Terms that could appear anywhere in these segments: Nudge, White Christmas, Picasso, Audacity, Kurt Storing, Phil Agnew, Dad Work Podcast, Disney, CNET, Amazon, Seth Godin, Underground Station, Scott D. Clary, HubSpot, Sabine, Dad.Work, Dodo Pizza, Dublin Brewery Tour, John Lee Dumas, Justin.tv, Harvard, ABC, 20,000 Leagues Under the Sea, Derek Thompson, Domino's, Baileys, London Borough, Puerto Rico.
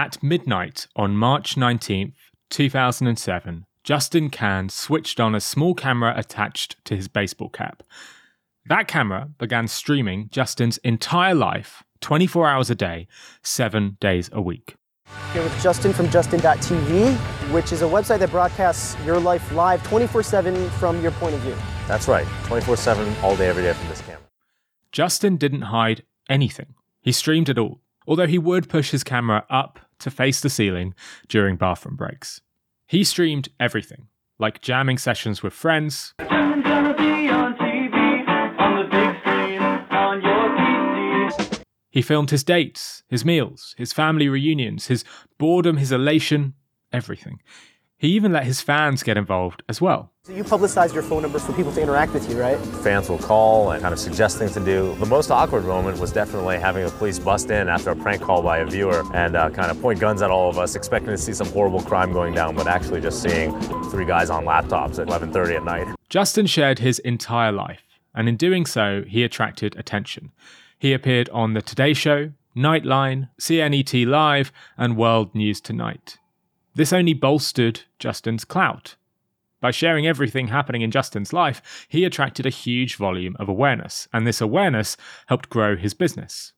At midnight on March 19th, 2007, Justin Kan switched on a small camera attached to his baseball cap. That camera began streaming Justin's entire life, 24 hours a day, 7 days a week. Here with Justin from Justin.tv, which is a website that broadcasts your life live 24/7 from your point of view. That's right, 24/7, all day, every day from this camera. Justin didn't hide anything. He streamed it all, although he would push his camera up to face the ceiling during bathroom breaks. He streamed everything, like jamming sessions with friends. I'm gonna be on TV, on the big screen, on your PC. He filmed his dates, his meals, his family reunions, his boredom, his elation, everything. He even let his fans get involved as well. So you publicize your phone numbers for people to interact with you, right? Fans will call and kind of suggest things to do. The most awkward moment was definitely having the police bust in after a prank call by a viewer and kind of point guns at all of us, expecting to see some horrible crime going down, but actually just seeing three guys on laptops at 11:30 at night. Justin shared his entire life, and in doing so, he attracted attention. He appeared on The Today Show, Nightline, CNET Live, and World News Tonight. This only bolstered Justin's clout. By sharing everything happening in Justin's life, he attracted a huge volume of awareness, and this awareness helped grow his business.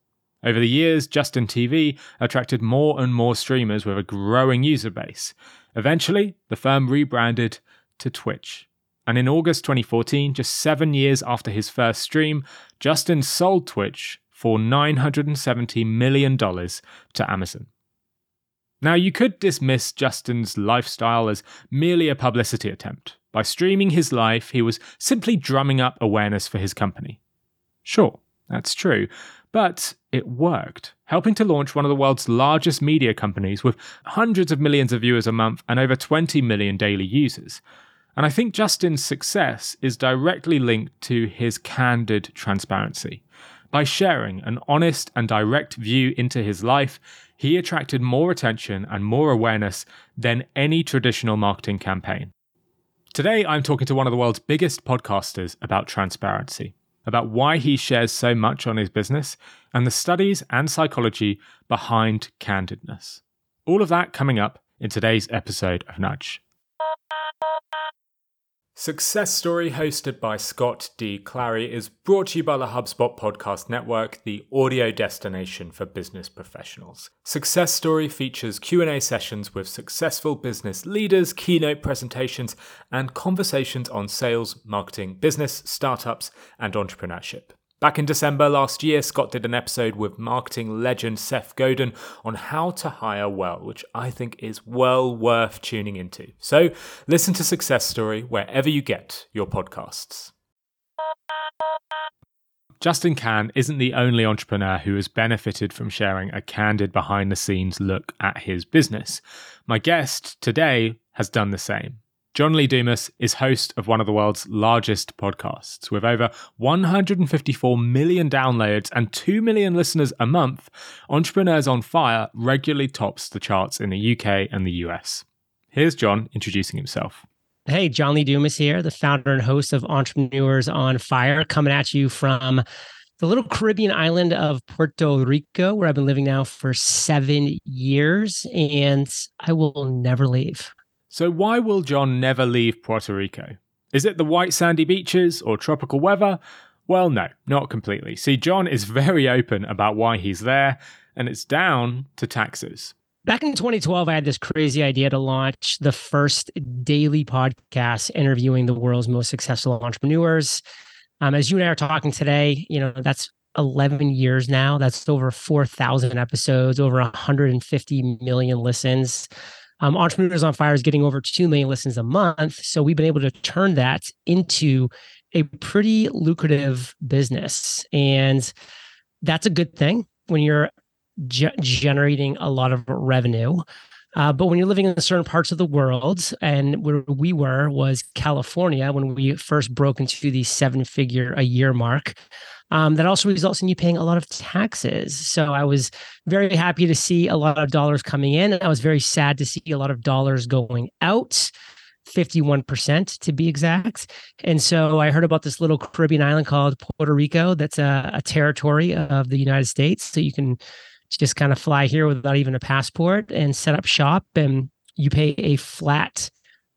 Over the years, Justin TV attracted more and more streamers with a growing user base. Eventually, the firm rebranded to Twitch. And in August 2014, just 7 years after his first stream, Justin sold Twitch for $970 million to Amazon. Now, you could dismiss Justin's lifestyle as merely a publicity attempt. By streaming his life, he was simply drumming up awareness for his company. Sure, that's true, but it worked, helping to launch one of the world's largest media companies with hundreds of millions of viewers a month and over 20 million daily users. And I think Justin's success is directly linked to his candid transparency. By sharing an honest and direct view into his life, he attracted more attention and more awareness than any traditional marketing campaign. Today, I'm talking to one of the world's biggest podcasters about transparency, about why he shares so much on his business, and the studies and psychology behind candidness. All of that coming up in today's episode of Nudge. Success Story, hosted by Scott D. Clary, is brought to you by the HubSpot Podcast Network, the audio destination for business professionals. Success Story features Q&A sessions with successful business leaders, keynote presentations, and conversations on sales, marketing, business, startups, and entrepreneurship. Back in December last year, Scott did an episode with marketing legend Seth Godin on how to hire well, which I think is well worth tuning into. So listen to Success Story wherever you get your podcasts. Justin Kan isn't the only entrepreneur who has benefited from sharing a candid behind-the-scenes look at his business. My guest today has done the same. John Lee Dumas is host of one of the world's largest podcasts. With over 154 million downloads and 2 million listeners a month, Entrepreneurs on Fire regularly tops the charts in the UK and the US. Here's John introducing himself. Hey, John Lee Dumas here, the founder and host of Entrepreneurs on Fire, coming at you from the little Caribbean island of Puerto Rico, where I've been living now for 7 years, and I will never leave. So why will John never leave Puerto Rico? Is it the white sandy beaches or tropical weather? Well, no, not completely. See, John is very open about why he's there, and it's down to taxes. Back in 2012, I had this crazy idea to launch the first daily podcast interviewing the world's most successful entrepreneurs. As you and I are talking today, you know, that's 11 years now. That's over 4,000 episodes, over 150 million listens. Entrepreneurs on Fire is getting over 2 million listens a month. So we've been able to turn that into a pretty lucrative business. And that's a good thing when you're generating a lot of revenue. But when you're living in certain parts of the world, and where we were was California when we first broke into the 7-figure-a-year mark, that also results in you paying a lot of taxes. So I was very happy to see a lot of dollars coming in, and I was very sad to see a lot of dollars going out, 51% to be exact. And so I heard about this little Caribbean island called Puerto Rico that's a territory of the United States. So you can just kind of fly here without even a passport and set up shop, and you pay a flat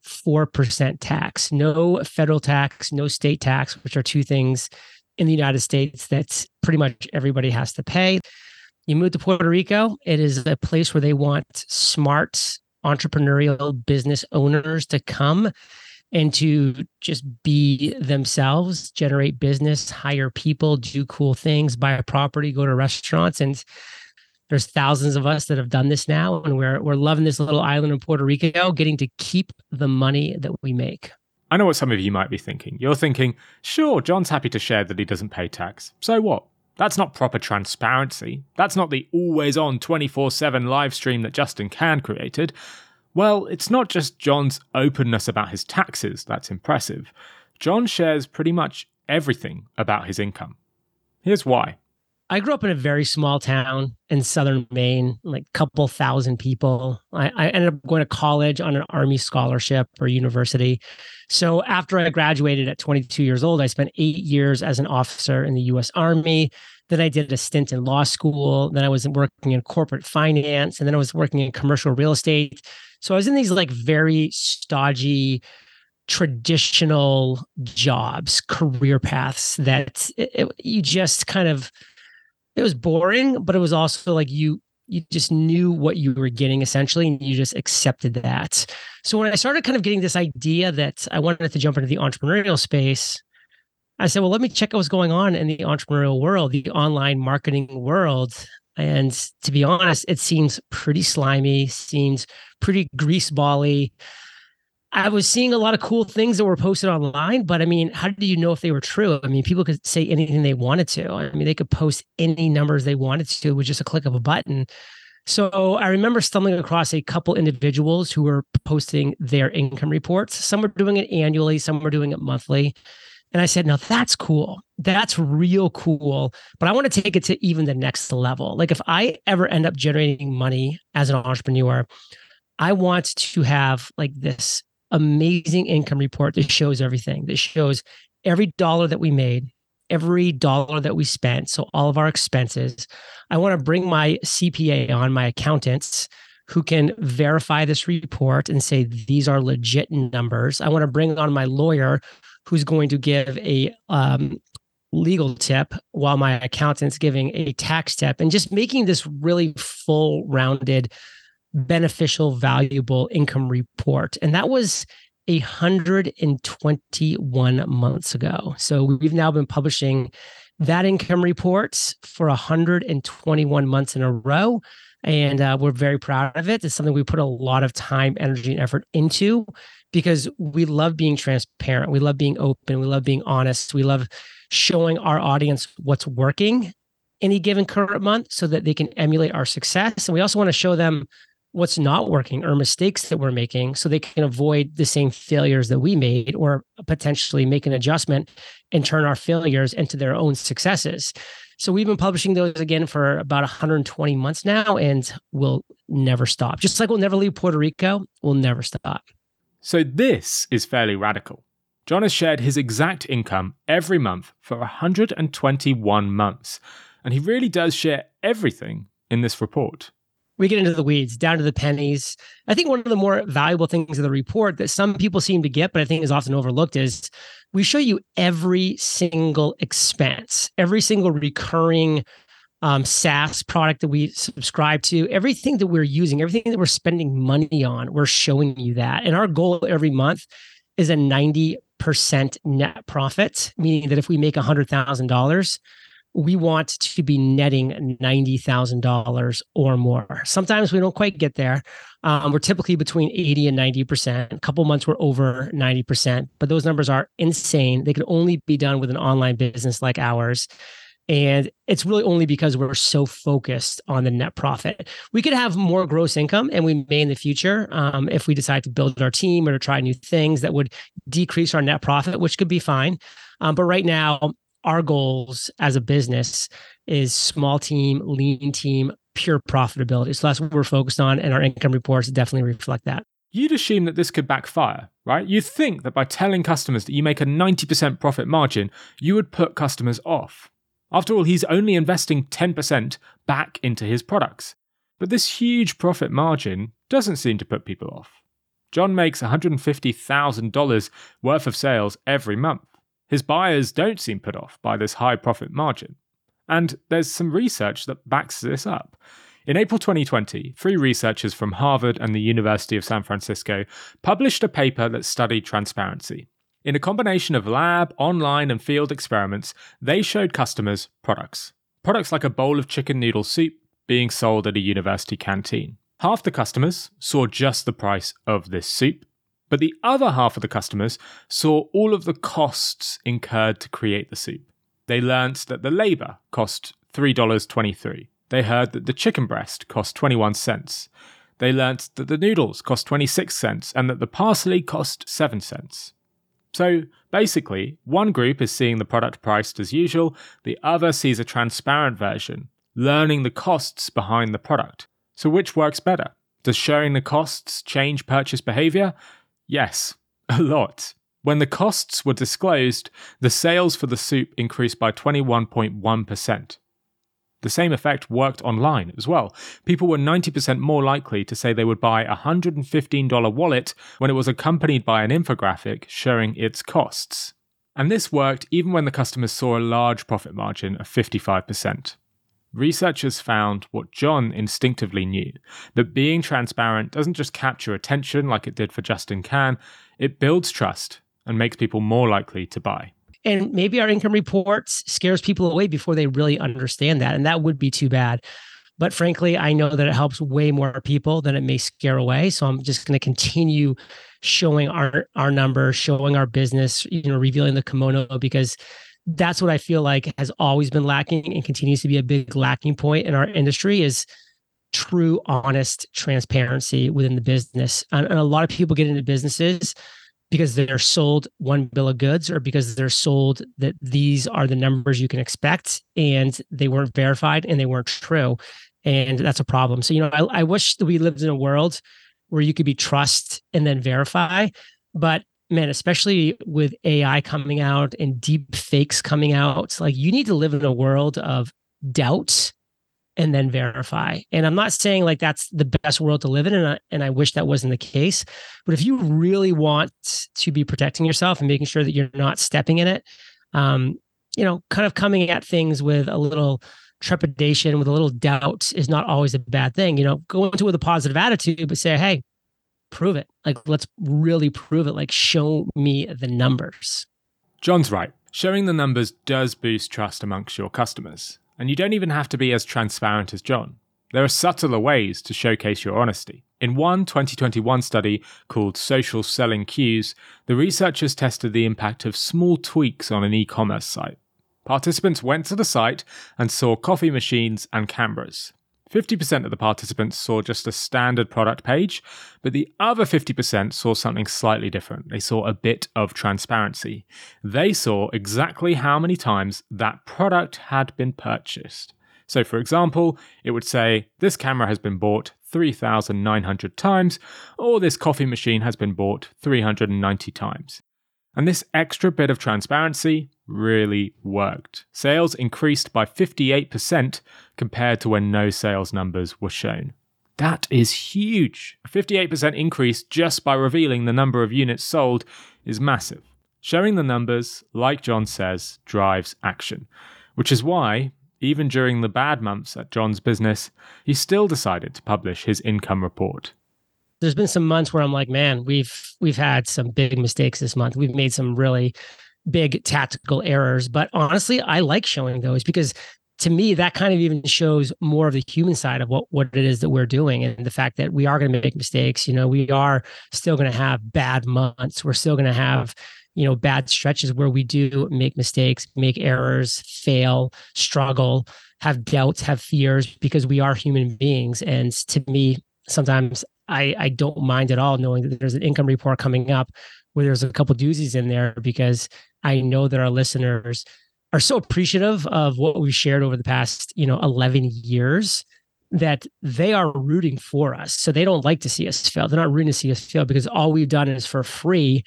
4% tax, no federal tax, no state tax, which are two things in the United States that's pretty much everybody has to pay. You move to Puerto Rico, it is a place where they want smart entrepreneurial business owners to come and to just be themselves, generate business, hire people, do cool things, buy a property, go to restaurants. And there's thousands of us that have done this now, and we're loving this little island in Puerto Rico, getting to keep the money that we make. I know what some of you might be thinking. You're thinking, sure, John's happy to share that he doesn't pay tax. So what? That's not proper transparency. That's not the always-on 24/7 live stream that Justin Kan created. Well, it's not just John's openness about his taxes that's impressive. John shares pretty much everything about his income. Here's why. I grew up in a very small town in southern Maine, like a couple thousand people. I ended up going to college on an Army scholarship or university. So after I graduated at 22 years old, I spent 8 years as an officer in the U.S. Army. Then I did a stint in law school. Then I was working in corporate finance. And then I was working in commercial real estate. So I was in these like very stodgy, traditional jobs, career paths that you just kind of... It was boring, but it was also like you just knew what you were getting essentially, and you just accepted that. So when I started kind of getting this idea that I wanted to jump into the entrepreneurial space, I said, well, let me check out what's going on in the entrepreneurial world, the online marketing world. And to be honest, it seems pretty slimy, seems pretty greaseball-y. I was seeing a lot of cool things that were posted online, but I mean, how do you know if they were true? I mean, people could say anything they wanted to. I mean, they could post any numbers they wanted to with just a click of a button. So I remember stumbling across a couple individuals who were posting their income reports. Some were doing it annually, some were doing it monthly. And I said, no, that's cool. That's real cool. But I want to take it to even the next level. Like if I ever end up generating money as an entrepreneur, I want to have like this amazing income report that shows everything, that shows every dollar that we made, every dollar that we spent. So all of our expenses. I want to bring my CPA on, my accountants, who can verify this report and say, these are legit numbers. I want to bring on my lawyer, who's going to give a legal tip while my accountant's giving a tax tip, and just making this really full rounded, beneficial, valuable income report. And that was 121 months ago. So we've now been publishing that income report for 121 months in a row. And we're very proud of it. It's something we put a lot of time, energy, and effort into because we love being transparent. We love being open. We love being honest. We love showing our audience what's working any given current month so that they can emulate our success. And we also want to show them what's not working or mistakes that we're making so they can avoid the same failures that we made, or potentially make an adjustment and turn our failures into their own successes. So we've been publishing those again for about 120 months now, and we'll never stop. Just like we'll never leave Puerto Rico, we'll never stop. So this is fairly radical. John has shared his exact income every month for 121 months, and he really does share everything in this report. We get into the weeds, down to the pennies. I think one of the more valuable things of the report that some people seem to get, but I think is often overlooked, is we show you every single expense, every single recurring SaaS product that we subscribe to, everything that we're using, everything that we're spending money on, we're showing you that. And our goal every month is a 90% net profit, meaning that if we make $100,000, we want to be netting $90,000 or more. Sometimes we don't quite get there. We're typically between 80 and 90%. A couple months we're over 90%, but those numbers are insane. They could only be done with an online business like ours. And it's really only because we're so focused on the net profit. We could have more gross income, and we may in the future, if we decide to build our team or to try new things that would decrease our net profit, which could be fine. But right now, our goals as a business is small team, lean team, pure profitability. So that's what we're focused on, and our income reports definitely reflect that. You'd assume that this could backfire, right? You'd think that by telling customers that you make a 90% profit margin, you would put customers off. After all, he's only investing 10% back into his products. But this huge profit margin doesn't seem to put people off. John makes $150,000 worth of sales every month. His buyers don't seem put off by this high profit margin. And there's some research that backs this up. In April 2020, three researchers from Harvard and the University of San Francisco published a paper that studied transparency. In a combination of lab, online, and field experiments, they showed customers products. Products like a bowl of chicken noodle soup being sold at a university canteen. Half the customers saw just the price of this soup, but the other half of the customers saw all of the costs incurred to create the soup. They learnt that the labour cost $3.23. They heard that the chicken breast cost 21 cents. They learnt that the noodles cost 26 cents and that the parsley cost 7 cents. So basically, one group is seeing the product priced as usual, the other sees a transparent version, learning the costs behind the product. So which works better? Does showing the costs change purchase behaviour? Yes, a lot. When the costs were disclosed, the sales for the soup increased by 21.1%. The same effect worked online as well. People were 90% more likely to say they would buy a $115 wallet when it was accompanied by an infographic showing its costs. And this worked even when the customers saw a large profit margin of 55%. Researchers found what John instinctively knew, that being transparent doesn't just capture attention like it did for Justin Kan, it builds trust and makes people more likely to buy. And maybe our income reports scares people away before they really understand that. And that would be too bad. But frankly, I know that it helps way more people than it may scare away. So I'm just going to continue showing our numbers, showing our business, revealing the kimono, because that's what I feel like has always been lacking and continues to be a big lacking point in our industry is true, honest transparency within the business. And a lot of people get into businesses because they're sold one bill of goods or because they're sold that these are the numbers you can expect and they weren't verified and they weren't true. And that's a problem. So, I wish that we lived in a world where you could be trust and then verify. But man, especially with AI coming out and deep fakes coming out, like you need to live in a world of doubt and then verify. And I'm not saying like that's the best world to live in, and I wish that wasn't the case. But if you really want to be protecting yourself and making sure that you're not stepping in it, kind of coming at things with a little trepidation, with a little doubt is not always a bad thing. Go into it with a positive attitude, but say, hey, prove it. Like, let's really prove it. Like, show me the numbers. John's right. Showing the numbers does boost trust amongst your customers. And you don't even have to be as transparent as John. There are subtler ways to showcase your honesty. In one 2021 study called Social Selling Cues, the researchers tested the impact of small tweaks on an e-commerce site. Participants went to the site and saw coffee machines and cameras. 50% of the participants saw just a standard product page, but the other 50% saw something slightly different. They saw a bit of transparency. They saw exactly how many times that product had been purchased. So for example, it would say, this camera has been bought 3,900 times, or this coffee machine has been bought 390 times. And this extra bit of transparency really worked. Sales increased by 58% compared to when no sales numbers were shown. That is huge. A 58% increase just by revealing the number of units sold is massive. Showing the numbers, like John says, drives action, which is why, even during the bad months at John's business, he still decided to publish his income report. There's been some months where I'm like, man, we've had some big mistakes this month. We've made some really big tactical errors. But honestly, I like showing those because to me, that kind of even shows more of the human side of what it is that we're doing and the fact that we are going to make mistakes. We are still going to have bad months. We're still going to have, bad stretches where we do make mistakes, make errors, fail, struggle, have doubts, have fears, because we are human beings. And to me, sometimes I don't mind at all knowing that there's an income report coming up where there's a couple doozies in there, because I know that our listeners are so appreciative of what we've shared over the past, 11 years that they are rooting for us. So they don't like to see us fail. They're not rooting to see us fail because all we've done is for free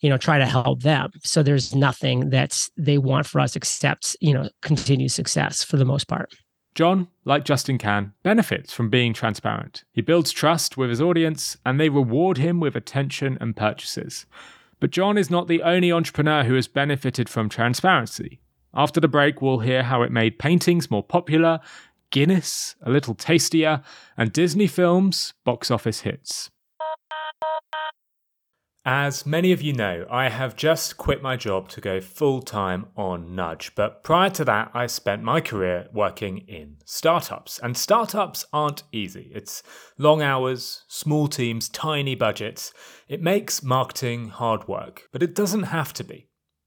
you know, try to help them. So there's nothing that they want for us except, you know, continued success for the most part. John, like Justin Kan, benefits from being transparent. He builds trust with his audience and they reward him with attention and purchases. But John is not the only entrepreneur who has benefited from transparency. After the break, we'll hear how it made paintings more popular, Guinness a little tastier, and Disney films box office hits. As many of you know, I have just quit my job to go full-time on Nudge, but prior to that, I spent my career working in startups. And startups aren't easy. It's long hours, small teams, tiny budgets. It makes marketing hard work, but it doesn't have to be.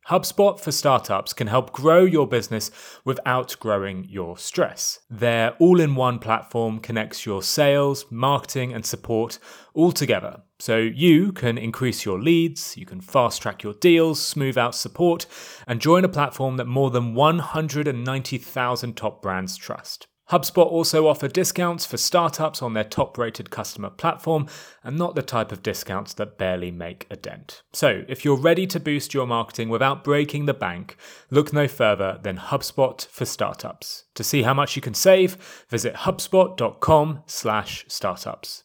HubSpot for Startups can help grow your business without growing your stress. Their all-in-one platform connects your sales, marketing, and support all together. So you can increase your leads, you can fast-track your deals, smooth out support, and join a platform that more than 190,000 top brands trust. HubSpot also offer discounts for startups on their top-rated customer platform, and not the type of discounts that barely make a dent. So if you're ready to boost your marketing without breaking the bank, look no further than HubSpot for Startups. To see how much you can save, visit hubspot.com/startups.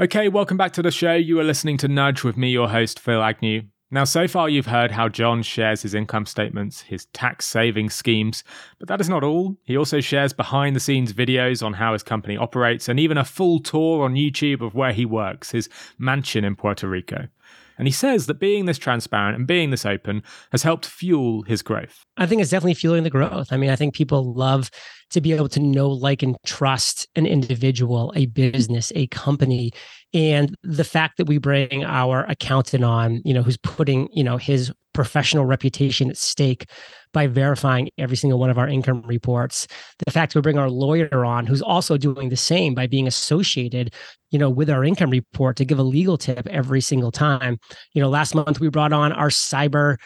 Okay, welcome back to the show. You are listening to Nudge with me, your host, Phil Agnew. Now, so far you've heard how John shares his income statements, his tax saving schemes, but that is not all. He also shares behind the scenes videos on how his company operates and even a full tour on YouTube of where he works, his mansion in Puerto Rico. And he says that being this transparent and being this open has helped fuel his growth. I think it's definitely fueling the growth. I mean, I think people love to be able to know, like, and trust an individual, a business, a company. And the fact that we bring our accountant on, you know, who's putting, you know, his professional reputation at stake by verifying every single one of our income reports. The fact that we bring our lawyer on, who's also doing the same by being associated, you know, with our income report to give a legal tip every single time. You know, last month we brought on our cyber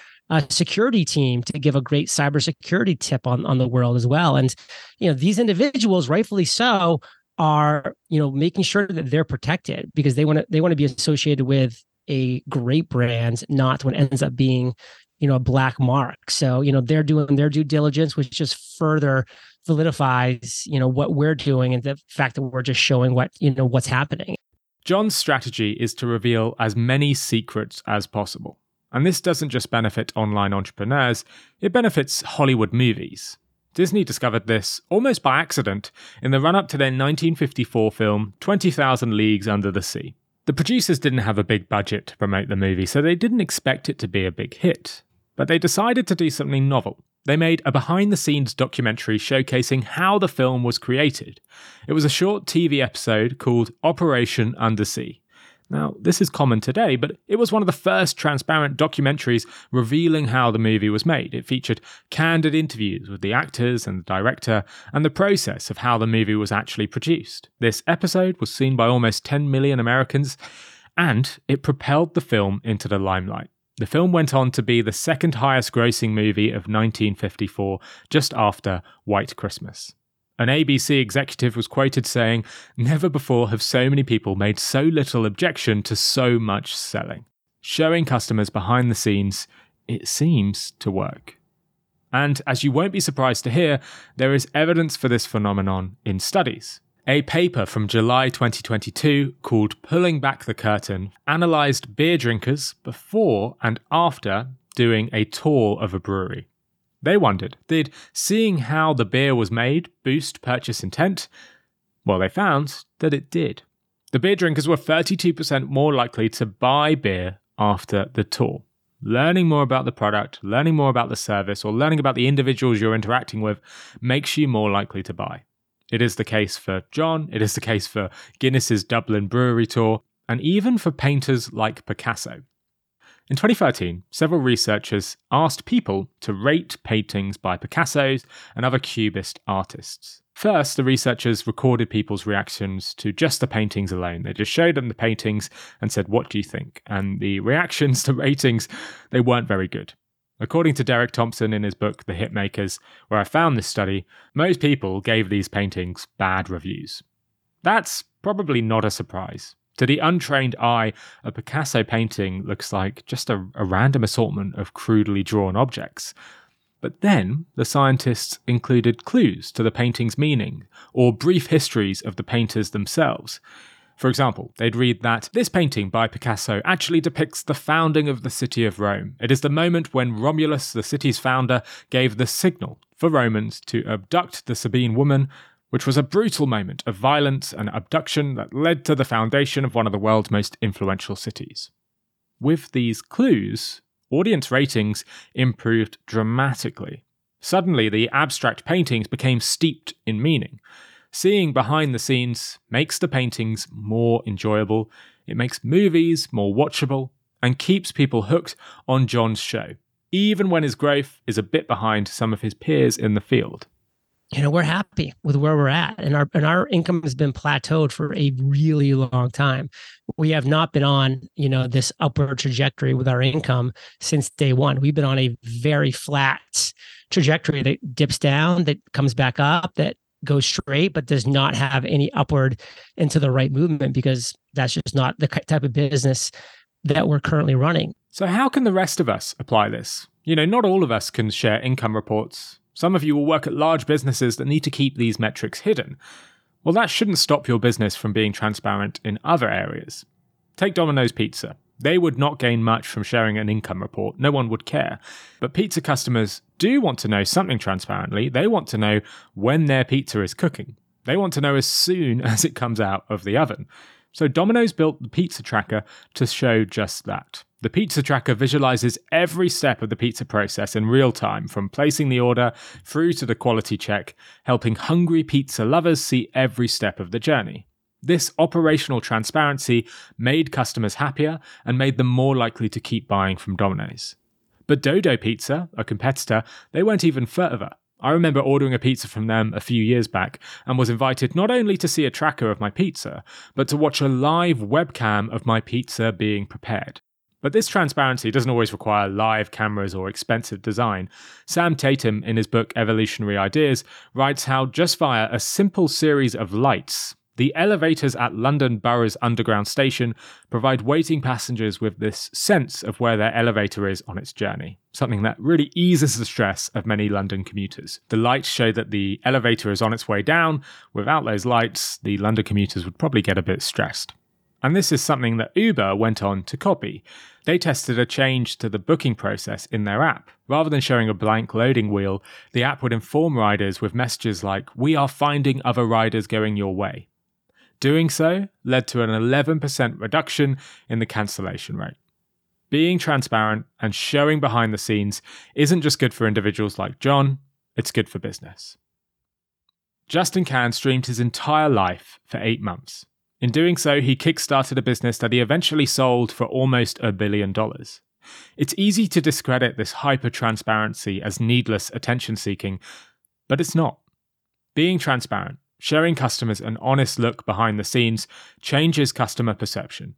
security team to give a great cybersecurity tip on the world as well. And, you know, these individuals, rightfully so, are, you know, making sure that they're protected because they want to be associated with a great brand, not what ends up being, you know, a black mark. So, you know, they're doing their due diligence, which just further solidifies, you know, what we're doing and the fact that we're just showing what, you know, what's happening. John's strategy is to reveal as many secrets as possible. And this doesn't just benefit online entrepreneurs, it benefits Hollywood movies. Disney discovered this almost by accident in the run-up to their 1954 film, 20,000 Leagues Under the Sea. The producers didn't have a big budget to promote the movie, so they didn't expect it to be a big hit. But they decided to do something novel. They made a behind-the-scenes documentary showcasing how the film was created. It was a short TV episode called Operation Undersea. Now, this is common today, but it was one of the first transparent documentaries revealing how the movie was made. It featured candid interviews with the actors and the director and the process of how the movie was actually produced. This episode was seen by almost 10 million Americans, and it propelled the film into the limelight. The film went on to be the second highest grossing movie of 1954, just after White Christmas. An ABC executive was quoted saying, "Never before have so many people made so little objection to so much selling." Showing customers behind the scenes, it seems to work. And as you won't be surprised to hear, there is evidence for this phenomenon in studies. A paper from July 2022 called Pulling Back the Curtain analysed beer drinkers before and after doing a tour of a brewery. They wondered, did seeing how the beer was made boost purchase intent? Well, they found that it did. The beer drinkers were 32% more likely to buy beer after the tour. Learning more about the product, learning more about the service, or learning about the individuals you're interacting with makes you more likely to buy. It is the case for John, it is the case for Guinness's Dublin Brewery Tour, and even for painters like Picasso. In 2013, several researchers asked people to rate paintings by Picasso and other Cubist artists. First, the researchers recorded people's reactions to just the paintings alone. They just showed them the paintings and said, "What do you think?" And the reactions to ratings, they weren't very good. According to Derek Thompson in his book, The Hitmakers, where I found this study, most people gave these paintings bad reviews. That's probably not a surprise. To the untrained eye, a Picasso painting looks like just a random assortment of crudely drawn objects. But then the scientists included clues to the painting's meaning, or brief histories of the painters themselves. For example, they'd read that this painting by Picasso actually depicts the founding of the city of Rome. It is the moment when Romulus, the city's founder, gave the signal for Romans to abduct the Sabine woman, which was a brutal moment of violence and abduction that led to the foundation of one of the world's most influential cities. With these clues, audience ratings improved dramatically. Suddenly, the abstract paintings became steeped in meaning. Seeing behind the scenes makes the paintings more enjoyable, it makes movies more watchable, and keeps people hooked on John's show, even when his growth is a bit behind some of his peers in the field. You know, we're happy with where we're at, and our income has been plateaued for a really long time. We have not been on, you know, this upward trajectory with our income since day one. We've been on a very flat trajectory that dips down, that comes back up, that goes straight, but does not have any upward into the right movement, because that's just not the type of business that we're currently running. So how can the rest of us apply this? You know, not all of us can share income reports. Some of you will work at large businesses that need to keep these metrics hidden. Well, that shouldn't stop your business from being transparent in other areas. Take Domino's Pizza. They would not gain much from sharing an income report. No one would care. But pizza customers do want to know something transparently. They want to know when their pizza is cooking. They want to know as soon as it comes out of the oven. So Domino's built the Pizza Tracker to show just that. The Pizza Tracker visualizes every step of the pizza process in real time, from placing the order through to the quality check, helping hungry pizza lovers see every step of the journey. This operational transparency made customers happier and made them more likely to keep buying from Domino's. But Dodo Pizza, a competitor, they went even further. I remember ordering a pizza from them a few years back and was invited not only to see a tracker of my pizza, but to watch a live webcam of my pizza being prepared. But this transparency doesn't always require live cameras or expensive design. Sam Tatum, in his book Evolutionary Ideas, writes how just via a simple series of lights, the elevators at London Borough's Underground Station provide waiting passengers with this sense of where their elevator is on its journey, something that really eases the stress of many London commuters. The lights show that the elevator is on its way down. Without those lights, the London commuters would probably get a bit stressed. And this is something that Uber went on to copy. They tested a change to the booking process in their app. Rather than showing a blank loading wheel, the app would inform riders with messages like, "We are finding other riders going your way." Doing so led to an 11% reduction in the cancellation rate. Being transparent and showing behind the scenes isn't just good for individuals like John, it's good for business. Justin Kan streamed his entire life for 8 months. In doing so, he kickstarted a business that he eventually sold for almost $1 billion. It's easy to discredit this hyper-transparency as needless attention-seeking, but it's not. Being transparent, sharing customers an honest look behind the scenes, changes customer perception.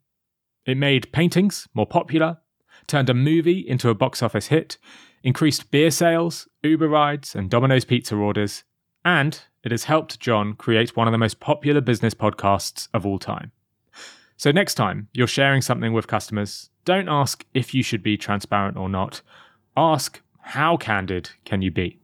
It made paintings more popular, turned a movie into a box office hit, increased beer sales, Uber rides, and Domino's pizza orders, and it has helped John create one of the most popular business podcasts of all time. So next time you're sharing something with customers, don't ask if you should be transparent or not. Ask, how candid can you be?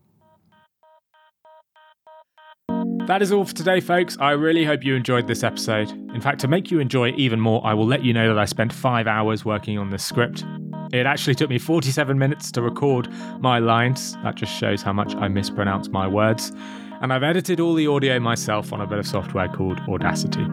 That is all for today, folks. I really hope you enjoyed this episode. In fact, to make you enjoy it even more, I will let you know that I spent 5 hours working on this script. It actually took me 47 minutes to record my lines. That just shows how much I mispronounce my words. And I've edited all the audio myself on a bit of software called Audacity.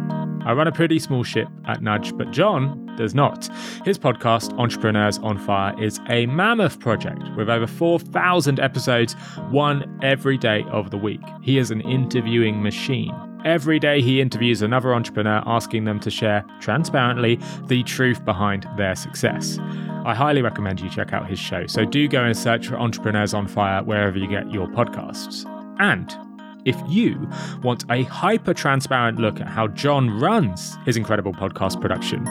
I run a pretty small ship at Nudge, but John does not. His podcast, Entrepreneurs on Fire, is a mammoth project with over 4,000 episodes, one every day of the week. He is an interviewing machine. Every day he interviews another entrepreneur, asking them to share transparently the truth behind their success. I highly recommend you check out his show, so do go and search for Entrepreneurs on Fire wherever you get your podcasts. And if you want a hyper-transparent look at how John runs his incredible podcast production,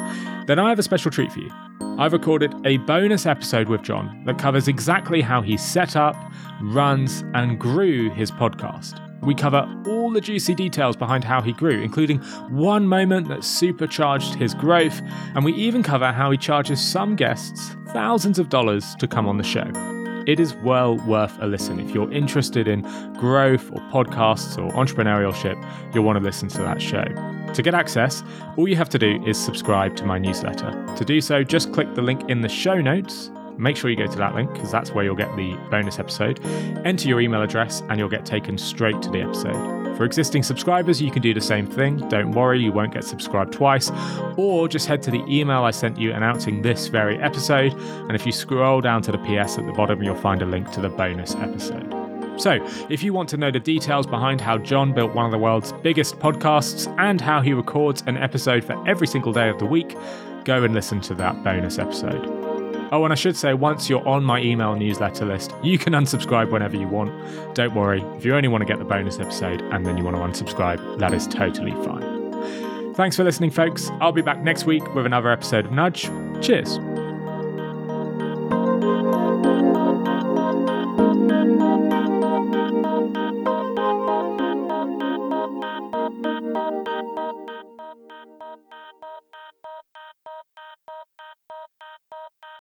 then I have a special treat for you. I've recorded a bonus episode with John that covers exactly how he set up, runs, and grew his podcast. We cover all the juicy details behind how he grew, including one moment that supercharged his growth, and we even cover how he charges some guests thousands of dollars to come on the show. It is well worth a listen. If you're interested in growth or podcasts or entrepreneurship, you'll want to listen to that show. To get access, all you have to do is subscribe to my newsletter. To do so, just click the link in the show notes. Make sure you go to that link because that's where you'll get the bonus episode. Enter your email address and you'll get taken straight to the episode. For existing subscribers, you can do the same thing. Don't worry, you won't get subscribed twice. Or just head to the email I sent you announcing this very episode. And if you scroll down to the PS at the bottom, you'll find a link to the bonus episode. So, if you want to know the details behind how John built one of the world's biggest podcasts and how he records an episode for every single day of the week, go and listen to that bonus episode. Oh, and I should say, once you're on my email newsletter list, you can unsubscribe whenever you want. Don't worry, if you only want to get the bonus episode and then you want to unsubscribe, that is totally fine. Thanks for listening, folks. I'll be back next week with another episode of Nudge. Cheers.